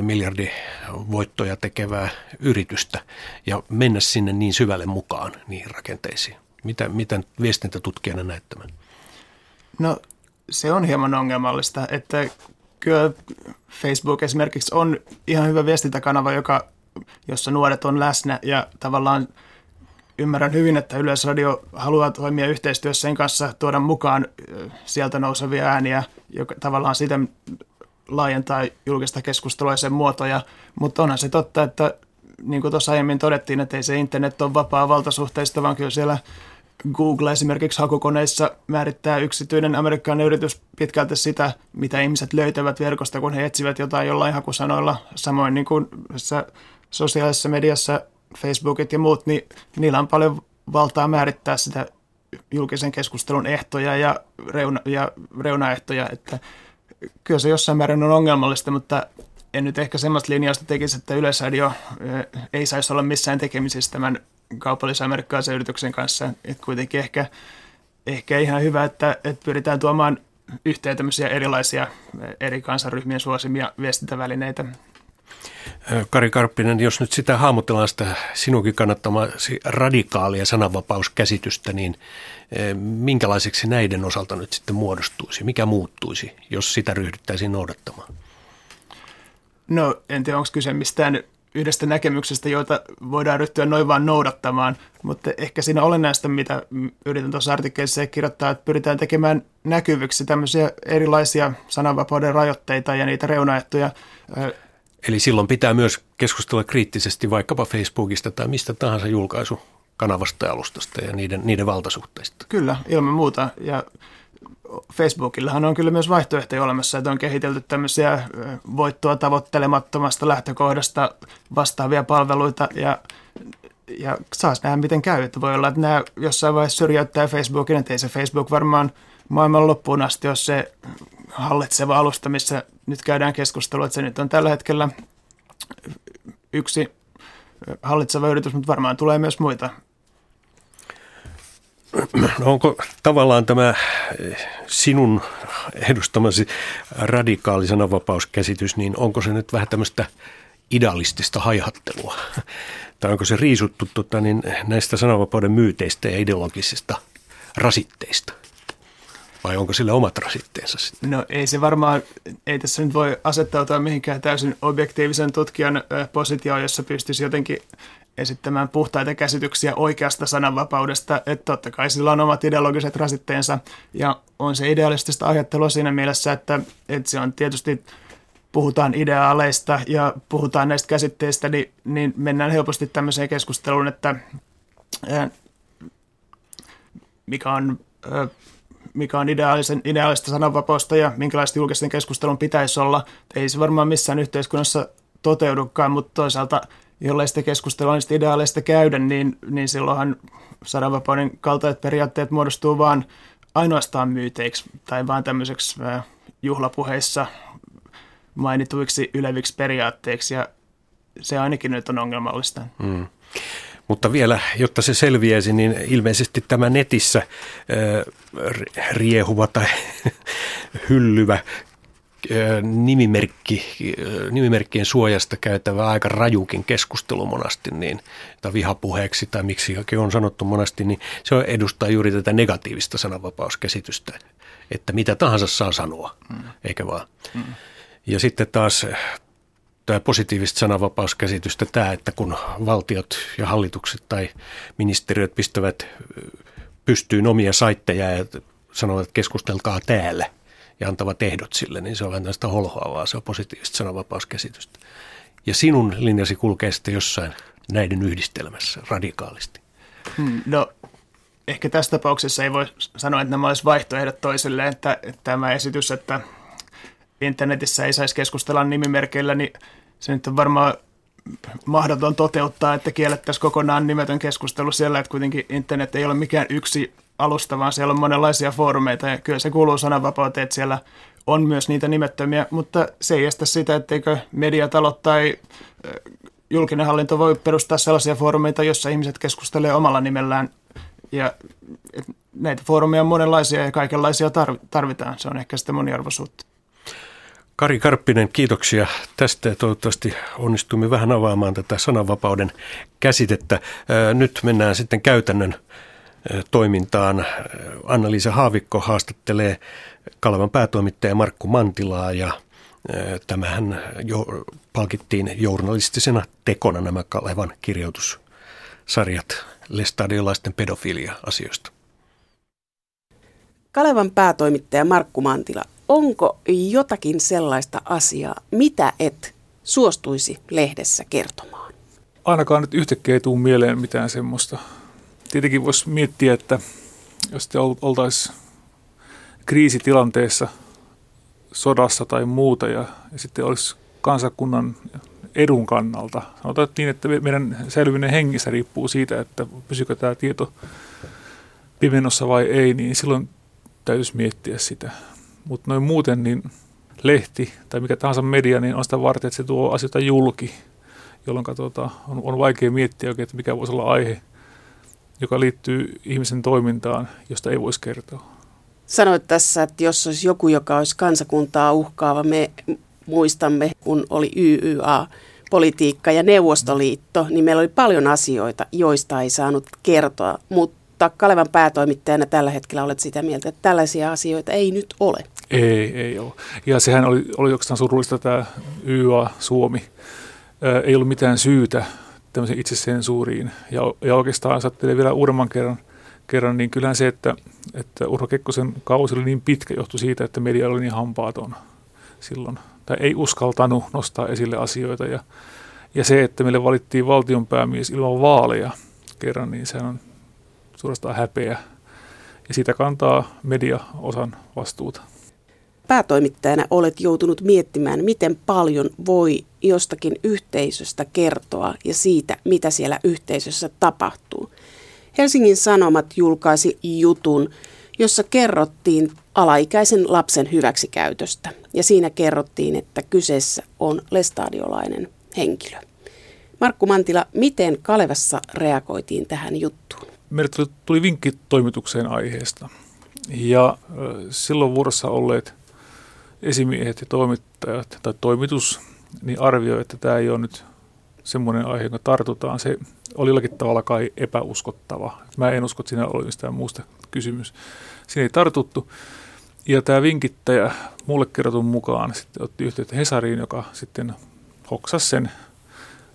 miljardivoittoja tekevää yritystä ja mennä sinne niin syvälle mukaan niihin rakenteisiin? Mitä, mitä viestintätutkijana näet tämän? No se on hieman ongelmallista, että kyllä Facebook esimerkiksi on ihan hyvä viestintäkanava, joka, jossa nuoret on läsnä ja tavallaan ymmärrän hyvin, että Yleisradio haluaa toimia yhteistyössä sen kanssa, tuoda mukaan sieltä nousevia ääniä, joka tavallaan sitä laajentaa julkista keskustelua ja sen muotoja. Mutta onhan se totta, että niin kuin tuossa aiemmin todettiin, että ei se internet ole vapaa valtasuhteista, vaan kyllä siellä Google esimerkiksi hakukoneissa määrittää yksityinen amerikkalainen yritys pitkälti sitä, mitä ihmiset löytävät verkosta, kun he etsivät jotain jollain hakusanoilla. Samoin niin kuin sosiaalisessa mediassa Facebookit ja muut, niin niillä on paljon valtaa määrittää sitä julkisen keskustelun ehtoja ja, reuna- ja reunaehtoja, että kyllä se jossain määrin on ongelmallista, mutta en nyt ehkä semmoista linjausta tekisi, että Yleisradio ei saisi olla missään tekemisissä tämän kaupallisen amerikkalaisen yrityksen kanssa, että kuitenkin ehkä, ehkä ihan hyvä, että, että pyritään tuomaan yhteen tämmöisiä erilaisia eri kansanryhmien suosimia viestintävälineitä. Kari Karppinen, jos nyt sitä hahmotellaan sitä sinunkin kannattamasi radikaalia sananvapauskäsitystä, niin minkälaiseksi näiden osalta nyt sitten muodostuisi? Mikä muuttuisi, jos sitä ryhdyttäisiin noudattamaan? No en tiedä, onko kyse mistään yhdestä näkemyksestä, joita voidaan ryhtyä noin vaan noudattamaan, mutta ehkä siinä olennaista, mitä yritän tuossa artikkelissa kirjoittaa, että pyritään tekemään näkyviksi tämmöisiä erilaisia sananvapauden rajoitteita ja niitä reunaehtoja. Eli silloin pitää myös keskustella kriittisesti vaikkapa Facebookista tai mistä tahansa julkaisukanavasta ja alustasta ja niiden, niiden valtasuhteista. Kyllä, ilman muuta. Ja Facebookillahan on kyllä myös vaihtoehtoja olemassa, että on kehitelty tämmöisiä voittoa tavoittelemattomasta lähtökohdasta vastaavia palveluita ja, ja saas nähdä miten käy. Että voi olla, että nämä jossain vaiheessa syrjäyttää Facebookin, että ei se Facebook varmaan maailman loppuun asti ole se hallitseva alusta, missä nyt käydään keskustelua, että se nyt on tällä hetkellä yksi hallitseva yritys, mutta varmaan tulee myös muita. No onko tavallaan tämä sinun edustamasi radikaali sananvapauskäsitys, niin onko se nyt vähän tämmöistä idealistista haihattelua? Tai onko se riisuttu tota, niin näistä sananvapauden myyteistä ja ideologisista rasitteista? Vai onko sillä omat rasitteensa sitten? No ei se varmaan, ei tässä nyt voi asettautua mihinkään täysin objektiivisen tutkijan positioon, jossa pystyisi jotenkin esittämään puhtaita käsityksiä oikeasta sananvapaudesta, että totta kai sillä on omat ideologiset rasitteensa ja on se idealistista ajattelua siinä mielessä, että, että se on tietysti, puhutaan ideaaleista ja puhutaan näistä käsitteistä, niin, niin mennään helposti tämmöiseen keskusteluun, että äh, mikä on... Äh, mikä on ideaalisen, ideaalista sananvapausta ja minkälaista julkisen keskustelun pitäisi olla. Ei se varmaan missään yhteiskunnassa toteudukaan, mutta toisaalta, jollei sitä keskustelua niistä ideaaleista käydä, niin, niin silloinhan sananvapauden kaltaiset periaatteet muodostuu vaan ainoastaan myyteiksi tai vaan tämmöiseksi juhlapuheissa mainituiksi yleviksi periaatteiksi, ja se ainakin nyt on ongelmallista. Mm. Mutta vielä, jotta se selviäisi, niin ilmeisesti tämä netissä riehuva tai hyllyvä nimimerkki, nimimerkkien suojasta käytävä aika rajukin keskustelu monasti, niin, tai vihapuheeksi tai miksi on sanottu monasti, niin se edustaa juuri tätä negatiivista sananvapauskäsitystä, että mitä tahansa saa sanoa, mm. eikä vaan. Mm. Ja sitten taas tämä positiivista sananvapauskäsitystä, tämä, että kun valtiot ja hallitukset tai ministeriöt pistävät pystyyn omia saitteja ja sanovat, että keskustelkaa täällä ja antavat ehdot sille, niin se on vähän tällaista holhoavaa, se on positiivista sananvapauskäsitystä. Ja sinun linjasi kulkee sitten jossain näiden yhdistelmässä radikaalisti. No ehkä tässä tapauksessa ei voi sanoa, että nämä olisivat vaihtoehdot toiselle, että tämä esitys, että internetissä ei saisi keskustella nimimerkeillä, niin se nyt on varmaan mahdoton toteuttaa, että kiellettäisiin kokonaan nimetön keskustelu siellä, että kuitenkin internet ei ole mikään yksi alusta, vaan siellä on monenlaisia foorumeita ja kyllä se kuuluu sananvapauteen, että siellä on myös niitä nimettömiä, mutta se ei estä sitä, etteikö mediatalot tai julkinen hallinto voi perustaa sellaisia foorumeita, joissa ihmiset keskustelee omalla nimellään ja näitä foorumeja on monenlaisia ja kaikenlaisia tarvitaan, se on ehkä sitä moniarvoisuutta. Kari Karppinen, kiitoksia tästä. Toivottavasti onnistumme vähän avaamaan tätä sananvapauden käsitettä. Nyt mennään sitten käytännön toimintaan. Anna-Liisa Haavikko haastattelee Kalevan päätoimittaja Markku Mantilaa ja tämähän jo palkittiin journalistisena tekona nämä Kalevan kirjoitussarjat lestadiolaisten pedofilia-asioista. Kalevan päätoimittaja Markku Mantila. Onko jotakin sellaista asiaa, mitä et suostuisi lehdessä kertomaan? Ainakaan nyt yhtäkkiä ei tule mieleen mitään semmoista. Tietenkin voisi miettiä, että jos te oltaisiin kriisitilanteessa, sodassa tai muuta, ja, ja sitten olisi kansakunnan edun kannalta. Sanotaan niin, että meidän säilyminen hengissä riippuu siitä, että pysyykö tämä tieto pimennossa vai ei, niin silloin täytyisi miettiä sitä. Mutta noin muuten niin lehti tai mikä tahansa media, niin on sitä varten, että se tuo asioita julki, jolloin tota, on, on vaikea miettiä oikein, että mikä voisi olla aihe, joka liittyy ihmisen toimintaan, josta ei voisi kertoa. Sanoit tässä, että jos olisi joku, joka olisi kansakuntaa uhkaava, me muistamme, kun oli Y Y A politiikka ja Neuvostoliitto, niin meillä oli paljon asioita, joista ei saanut kertoa, mutta Kalevan päätoimittajana tällä hetkellä olet sitä mieltä, että tällaisia asioita ei nyt ole. Ei, ei ole. Ja sehän oli, oli oikeastaan surullista tämä Y A Suomi. Ää, ei ollut mitään syytä tämmöisiin itsesensuuriin. Ja, ja oikeastaan saattelee vielä uudemman kerran, kerran, niin kyllähän se, että, että Urho Kekkosen kausi oli niin pitkä, johtui siitä, että media oli niin hampaaton silloin. Tai ei uskaltanut nostaa esille asioita. Ja, ja se, että meille valittiin valtionpäämies ilman vaaleja kerran, niin sehän on suorastaan häpeä. Ja siitä kantaa media osan vastuuta. Päätoimittajana olet joutunut miettimään, miten paljon voi jostakin yhteisöstä kertoa ja siitä, mitä siellä yhteisössä tapahtuu. Helsingin Sanomat julkaisi jutun, jossa kerrottiin alaikäisen lapsen hyväksikäytöstä. Ja siinä kerrottiin, että kyseessä on lestadiolainen henkilö. Markku Mantila, miten Kalevassa reagoitiin tähän juttuun? Meille tuli vinkki toimitukseen aiheesta. Ja silloin vuorossa olleet esimiehet ja toimittajat tai toimitus niin arvioi, että tämä ei ole nyt semmoinen aihe, jonka tartutaan. Se oli jollakin tavalla kai epäuskottava. Mä en usko, että siinä oli mistään muusta kysymys. Siinä ei tartuttu. Ja tämä vinkittäjä mulle kerrotun mukaan sitten otti yhteyttä Hesariin, joka sitten hoksasi sen,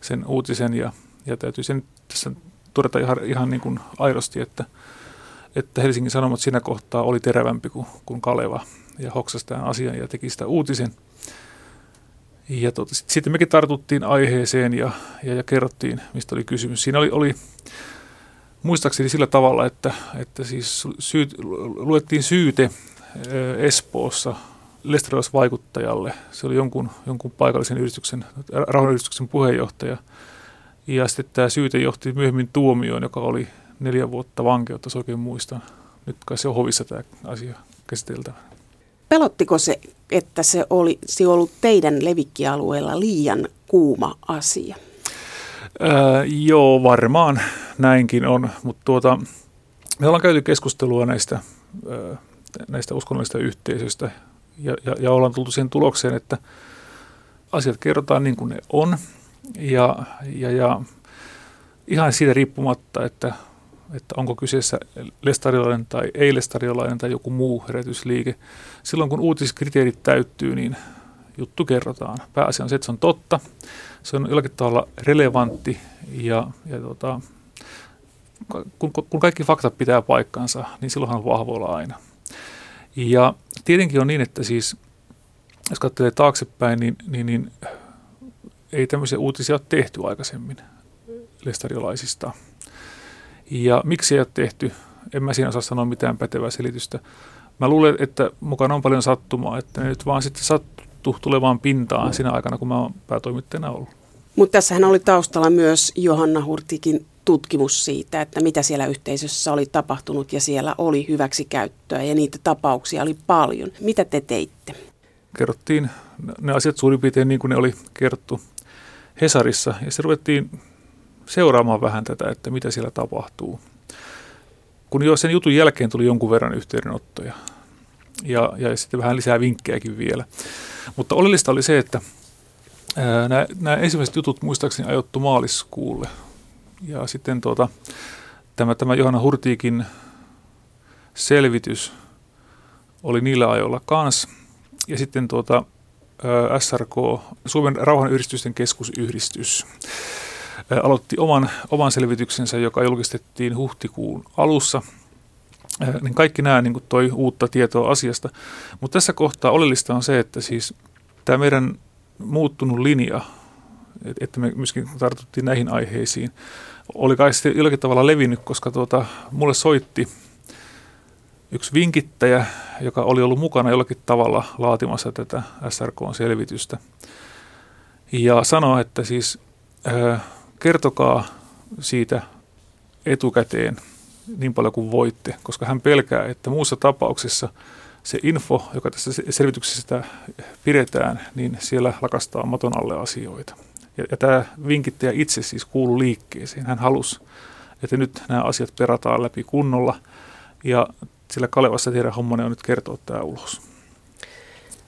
sen uutisen. Ja, ja täytyy sen tässä todeta ihan, ihan niin kuin aidosti, että, että Helsingin Sanomat siinä kohtaa oli terävämpi kuin, kuin Kaleva. Ja hoksasi tämän asian ja teki sitä uutisen. Ja tot, sit, sitten mekin tartuttiin aiheeseen ja, ja, ja kerrottiin, mistä oli kysymys. Siinä oli, oli muistaakseni sillä tavalla, että, että siis syyt, luettiin syyte Espoossa lestadiolaisvaikuttajalle. Se oli jonkun, jonkun paikallisen yhdistyksen, rauhanyhdistyksen puheenjohtaja. Ja sitten tämä syyte johti myöhemmin tuomioon, joka oli neljä vuotta vankeutta, jos oikein muistan. Nyt kai se on hovissa tämä asia käsiteltävä. Pelottiko se, että se olisi ollut teidän levikkialueella liian kuuma asia? Öö, joo, varmaan näinkin on, mutta tuota, me ollaan käyty keskustelua näistä, öö, näistä uskonnollisista yhteisöistä ja, ja, ja ollaan tultu siihen tulokseen, että asiat kerrotaan niin kuin ne on ja, ja, ja ihan siitä riippumatta, että, että onko kyseessä lestadiolainen tai ei-lestadiolainen tai joku muu herätysliike. Silloin kun uutiskriteerit täyttyy, niin juttu kerrotaan. Pääasia on se, että se on totta. Se on jollakin tavalla relevantti ja, ja tuota, kun, kun kaikki faktat pitää paikkansa, niin silloinhan on vahvoilla aina. Ja tietenkin on niin, että siis, jos katselee taaksepäin, niin, niin, niin ei tämmöisiä uutisia ole tehty aikaisemmin lestadiolaisista. Ja miksi ei ole tehty, en mä siinä osaa sanoa mitään pätevää selitystä. Mä luulen, että mukana on paljon sattumaa, että ne nyt vaan sitten sattuu tulevaan pintaan sinä aikana, kun mä oon päätoimittajana ollut. Mutta tässähän oli taustalla myös Johanna Hurtigin tutkimus siitä, että mitä siellä yhteisössä oli tapahtunut ja siellä oli hyväksikäyttöä ja niitä tapauksia oli paljon. Mitä te teitte? Kerrottiin ne asiat suurin piirtein niin kuin ne oli kerrottu Hesarissa ja se ruvettiin seuraamaan vähän tätä, että mitä siellä tapahtuu. Kun jo sen jutun jälkeen tuli jonkun verran yhteydenottoja ja, ja sitten vähän lisää vinkkejäkin vielä. Mutta oleellista oli se, että nämä, nämä ensimmäiset jutut muistaakseni ajoittu maaliskuulle. Ja sitten tuota, tämä, tämä Johanna Hurtigin selvitys oli niillä ajoilla kanssa. Ja sitten tuota, S R K, Suomen rauhanyhdistysten keskusyhdistys, aloitti oman, oman selvityksensä, joka julkistettiin huhtikuun alussa. Niin kaikki nämä niin kuin toi uutta tietoa asiasta. Mutta tässä kohtaa oleellista on se, että siis tämä meidän muuttunut linja, että me myöskin tartuttiin näihin aiheisiin, oli kai sitten jollakin tavalla levinnyt, koska tuota, mulle soitti yksi vinkittäjä, joka oli ollut mukana jollakin tavalla laatimassa tätä S R K-selvitystä. Ja sanoi, että siis äh, kertokaa siitä etukäteen niin paljon kuin voitte, koska hän pelkää, että muussa tapauksessa se info, joka tässä selvityksessä pidetään, niin siellä lakastaa maton alle asioita. Ja, ja tämä vinkittäjä itse siis kuului liikkeeseen. Hän halusi, että nyt nämä asiat perataan läpi kunnolla ja sillä Kalevassa tehdään hommanen on nyt kertoa tämä ulos.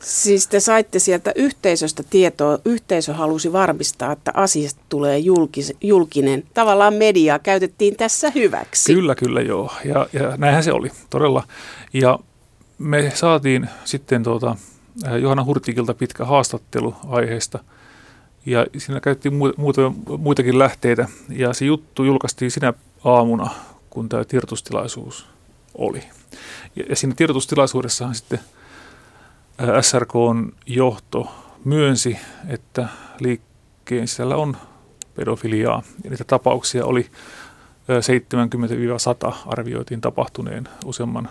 Siis te saitte sieltä yhteisöstä tietoa, yhteisö halusi varmistaa, että asiasta tulee julkis, julkinen. Tavallaan mediaa käytettiin tässä hyväksi. Kyllä, kyllä joo. Ja, ja näinhän se oli, todella. Ja me saatiin sitten tuota, Johanna Hurtigilta pitkä haastattelu aiheesta. Ja siinä käytettiin muuta, muitakin lähteitä. Ja se juttu julkaistiin sinä aamuna, kun tämä tiedotustilaisuus oli. Ja, ja siinä tiedotustilaisuudessahan sitten S R K:n johto myönsi, että liikkeen sisällä on pedofiliaa. Ja niitä tapauksia oli seitsemänkymmentä–sata arvioitiin tapahtuneen useamman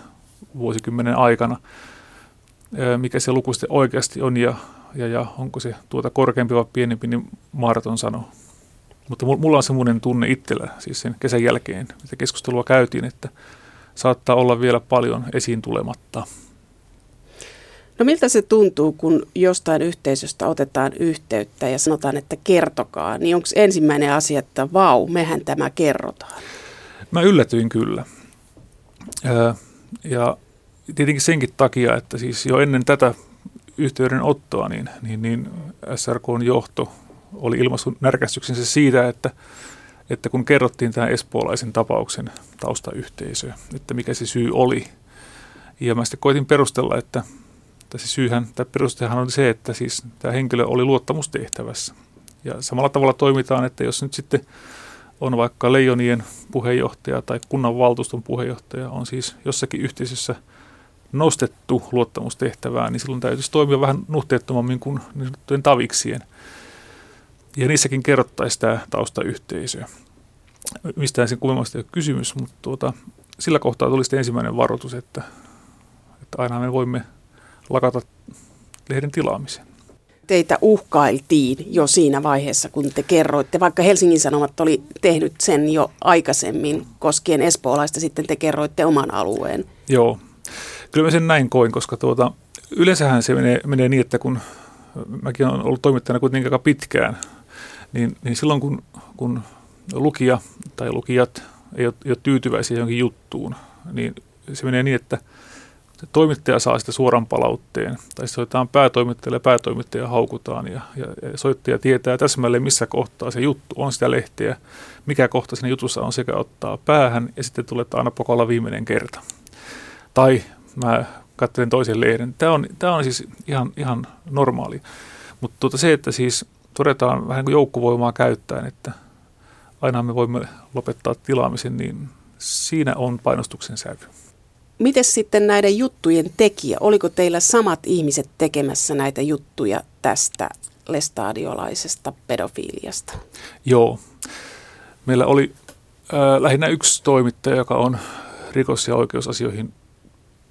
vuosikymmenen aikana. Mikä se luku sitten oikeasti on ja, ja, ja onko se tuota korkeampi vai pienempi, niin mahdoton sanoa. Mutta mulla on semmoinen tunne itsellä, siis sen kesän jälkeen, mitä keskustelua käytiin, että saattaa olla vielä paljon esiin tulematta. No miltä se tuntuu, kun jostain yhteisöstä otetaan yhteyttä ja sanotaan, että kertokaa, niin onko ensimmäinen asia, että vau, mehän tämä kerrotaan? Mä yllätyin kyllä. Ja tietenkin senkin takia, että siis jo ennen tätä yhteydenottoa, niin, niin, niin S R K:n johto oli ilmaissut närkästyksensä siitä, että, että kun kerrottiin tämän espoolaisen tapauksen taustayhteisöön, että mikä se syy oli. Ja mä sitten koitin perustella, että Se syyhän, tämä perustehan on se, että siis tämä henkilö oli luottamustehtävässä. Ja samalla tavalla toimitaan, että jos nyt sitten on vaikka leijonien puheenjohtaja tai kunnanvaltuuston puheenjohtaja, on siis jossakin yhteisössä nostettu luottamustehtävää, niin silloin täytyisi toimia vähän nuhteettomammin kuin niin sanottujen taviksien. Ja niissäkin kerrottaisi tämä taustayhteisö. Mistään sen kummemmasta ei ole kysymys, mutta tuota, sillä kohtaa tuli sitten ensimmäinen varoitus, että, että aina me voimme lakata lehden tilaamisen. Teitä uhkailtiin jo siinä vaiheessa, kun te kerroitte, vaikka Helsingin Sanomat oli tehnyt sen jo aikaisemmin koskien espoolaista, sitten te kerroitte oman alueen. Joo, kyllä mä sen näin koin, koska tuota, yleensähän se menee, menee niin, että kun mäkin olen ollut toimittajana kuitenkin aika pitkään, niin, niin silloin kun, kun lukija tai lukijat ei ole, ei ole tyytyväisiä johonkin juttuun, niin se menee niin, että toimittaja saa sitä suoran palautteen, tai soitetaan päätoimittajalle ja päätoimittaja haukutaan, ja, ja, ja soittaja tietää täsmälleen, missä kohtaa se juttu on sitä lehteä, mikä kohta siinä jutussa on, sekä ottaa päähän, ja sitten tulee, että aina pakolla viimeinen kerta. Tai mä katselen toisen lehden. Tämä on, tämä on siis ihan, ihan normaali. Mutta tuota se, että siis todetaan vähän kuin joukkovoimaa käyttäen, että aina me voimme lopettaa tilaamisen, niin siinä on painostuksen sävy. Mites sitten näiden juttujen tekijä? Oliko teillä samat ihmiset tekemässä näitä juttuja tästä lestadiolaisesta pedofiiliasta? Joo. Meillä oli äh, lähinnä yksi toimittaja, joka on rikos- ja oikeusasioihin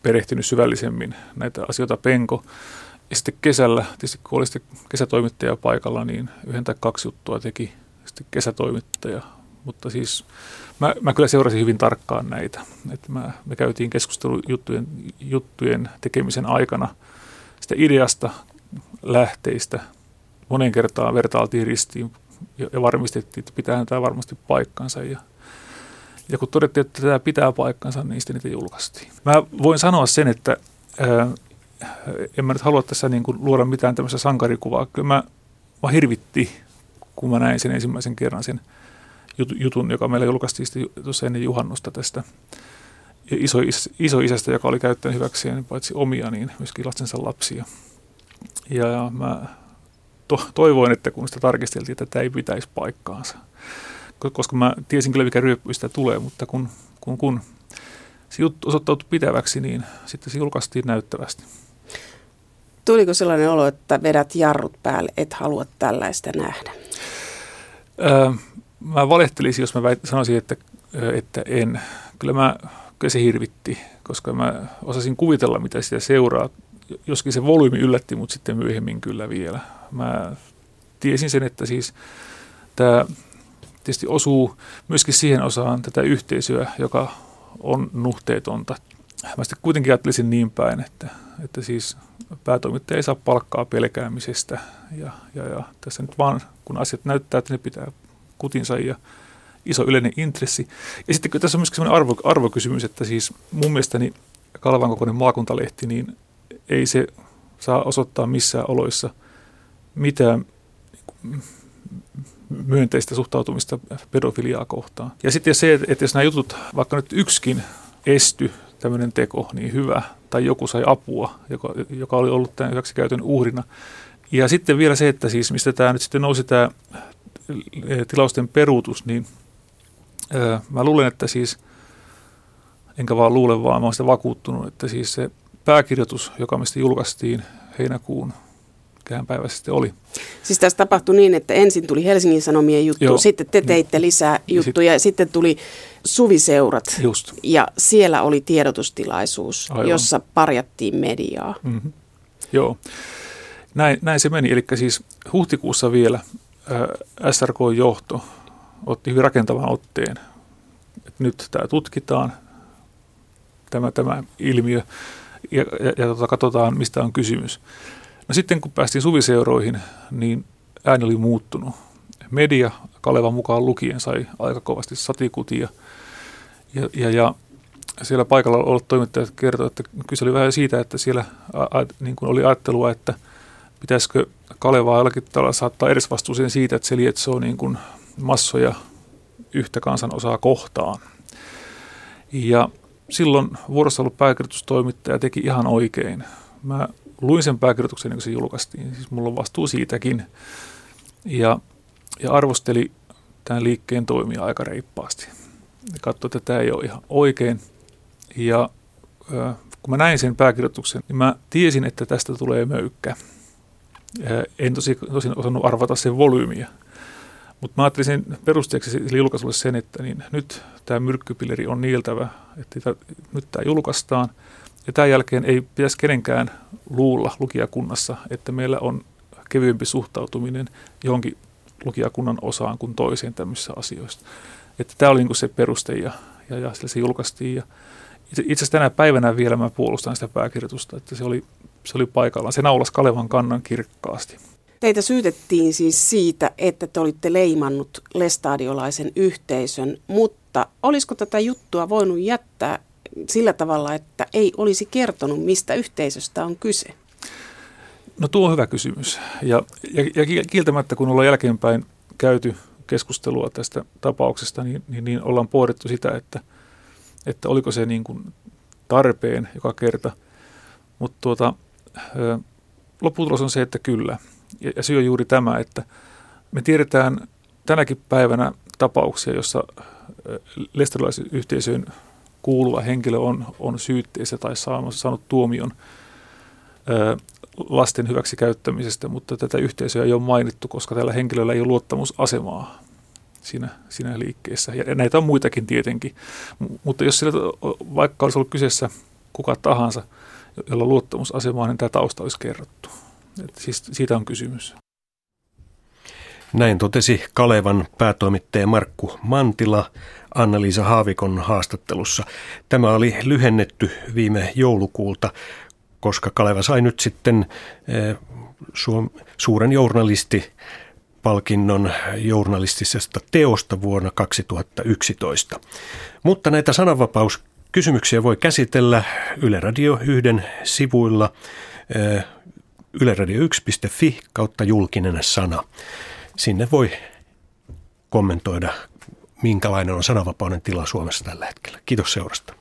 perehtynyt syvällisemmin näitä asioita penko. Ja sitten kesällä, tietysti kun oli sitten kesätoimittaja paikalla, niin yhden tai kaksi juttua teki sitten kesätoimittaja. Mutta siis mä, mä kyllä seurasin hyvin tarkkaan näitä. Et mä, me käytiin keskustelu juttujen, juttujen tekemisen aikana sitä ideasta, lähteistä. Monen kertaan vertailtiin ristiin ja, ja varmistettiin, että pitäähän tämä varmasti paikkansa. Ja, ja kun todettiin, että tämä pitää paikkansa, niin sitten niitä julkaistiin. Mä voin sanoa sen, että ää, en mä nyt halua tässä niin kuin luoda mitään tämmöistä sankarikuvaa. Kyllä mä, mä hirvittiin, kun mä näin sen ensimmäisen kerran sen jutun, joka meillä julkaistiin tuossa ennen juhannusta tästä isois, isoisästä, joka oli käyttänyt hyväkseen paitsi omia, niin myöskin lastensa lapsia. Ja mä to, toivoin, että kun sitä tarkisteltiin, että tämä ei pitäisi paikkaansa, koska mä tiesin kyllä, mikä ryöppy sitä tulee, mutta kun, kun, kun se juttu osoittautui pitäväksi, niin sitten se julkaistiin näyttävästi. Tuliko sellainen olo, että vedät jarrut päälle, et halua tällaista nähdä? Öö, Mä valehtelisin, jos mä väit, sanoisin, että, että en. Kyllä, mä, kyllä se hirvitti, koska mä osasin kuvitella, mitä sitä seuraa. Joskin se volyymi yllätti, mutta sitten myöhemmin kyllä vielä. Mä tiesin sen, että siis tämä tietysti osuu myöskin siihen osaan tätä yhteisöä, joka on nuhteetonta. Mä sitten kuitenkin ajattelisin niin päin, että, että siis päätoimittaja ei saa palkkaa pelkäämisestä. Ja, ja, ja tässä nyt vaan, kun asiat näyttää, että ne pitää kutinsa ja iso yleinen intressi. Ja sitten tässä on myöskin sellainen arvo, arvokysymys, että siis mun mielestäni Kalevan kokoinen maakuntalehti, niin ei se saa osoittaa missään oloissa mitään myönteistä suhtautumista pedofiliaa kohtaan. Ja sitten se, että jos nämä jutut, vaikka nyt yksikin esty tämmöinen teko, niin hyvä, tai joku sai apua, joka, joka oli ollut tämän hyväksikäytön uhrina. Ja sitten vielä se, että siis mistä tämä nyt sitten nousi tämä tilausten peruutus, niin öö, mä luulen, että siis, enkä vaan luule, vaan mä oon sitä vakuuttunut, että siis se pääkirjoitus, joka me sitten julkaistiin heinäkuun, mikähän päivä sitten oli. Siis tässä tapahtui niin, että ensin tuli Helsingin Sanomien juttu, Joo. sitten te teitte lisää juttuja, ja sit... sitten tuli Suviseurat, Just. ja siellä oli tiedotustilaisuus, Aivan. jossa parjattiin mediaa. Mm-hmm. Joo, näin, näin se meni, eli siis huhtikuussa vielä äh, S R K-johto otti hyvin rakentavan otteen, että nyt tämä tutkitaan, tämä, tämä ilmiö, ja, ja, ja tota, katsotaan, mistä on kysymys. No sitten kun päästiin Suviseuroihin, niin ääni oli muuttunut. Media, Kalevan mukaan lukien, sai aika kovasti satikutia. Ja, ja, ja siellä paikalla ollut toimittajat kertoivat, että kyse oli vähän siitä, että siellä a, niin kuin oli ajattelua, että pitäisikö Kalevaa jollakin tavalla saattaa edes vastuuseen siitä, että se lietsoo niin kuin massoja yhtä kansanosaa kohtaan. Ja silloin vuorossa ollut pääkirjoitustoimittaja teki ihan oikein. Mä luin sen pääkirjoituksen, niin kun se julkaistiin. Siis mulla on vastuu siitäkin. Ja, ja arvosteli tämän liikkeen toimia aika reippaasti. Ja katsoi, että tämä ei ole ihan oikein. Ja äh, kun mä näin sen pääkirjoituksen, niin mä tiesin, että tästä tulee möykkä. Äh, en tosi, tosin osannut arvata sen volyymiä. Mutta mä ajattelin sen perusteeksi sille julkaisulle sen, että niin nyt tämä myrkkypilleri on nieltävä, että tä, nyt tämä julkaistaan. Ja tämän jälkeen ei pitäisi kenenkään luulla lukijakunnassa, että meillä on kevyempi suhtautuminen johonkin lukijakunnan osaan kuin toiseen tämmöisissä asioissa. Että tämä oli niin kuin se peruste ja, ja, ja sillä se julkaistiin. Ja itse, itse asiassa tänä päivänä vielä mä puolustan sitä pääkirjoitusta, että se oli, se oli paikallaan. Se naulasi Kalevan kannan kirkkaasti. Teitä syytettiin siis siitä, että te olitte leimannut lestadiolaisen yhteisön, mutta olisiko tätä juttua voinut jättää sillä tavalla, että ei olisi kertonut, mistä yhteisöstä on kyse? No tuo on hyvä kysymys. Ja, ja, ja kieltämättä, kun ollaan jälkeenpäin käyty keskustelua tästä tapauksesta, niin, niin, niin ollaan pohdittu sitä, että, että oliko se niin kuin tarpeen joka kerta. Mutta tuota, lopputulos on se, että kyllä. Ja, ja syy on juuri tämä, että me tiedetään tänäkin päivänä tapauksia, jossa lestadiolaisyhteisöön kuuluva henkilö on, on syytteessä tai saanut tuomion ö, lasten hyväksikäyttämisestä, mutta tätä yhteisöä ei ole mainittu, koska tällä henkilöllä ei ole luottamusasemaa siinä, siinä liikkeessä. Ja näitä on muitakin tietenkin, M- mutta jos sillä, vaikka olisi ollut kyseessä kuka tahansa, jolla on luottamusasemaa, niin tämä tausta olisi kerrottu. Et siis siitä on kysymys. Näin totesi Kalevan päätoimittaja Markku Mantila Anna-Liisa Haavikon haastattelussa. Tämä oli lyhennetty viime joulukuulta, koska Kaleva sai nyt sitten suuren journalistipalkinnon journalistisesta teosta vuonna kaksituhattayksitoista. Mutta näitä sananvapauskysymyksiä voi käsitellä Yle Radio yksi sivuilla yle radio yksi piste fi kautta julkinen sana. Sinne voi kommentoida, minkälainen on sananvapauden tila Suomessa tällä hetkellä. Kiitos seurasta.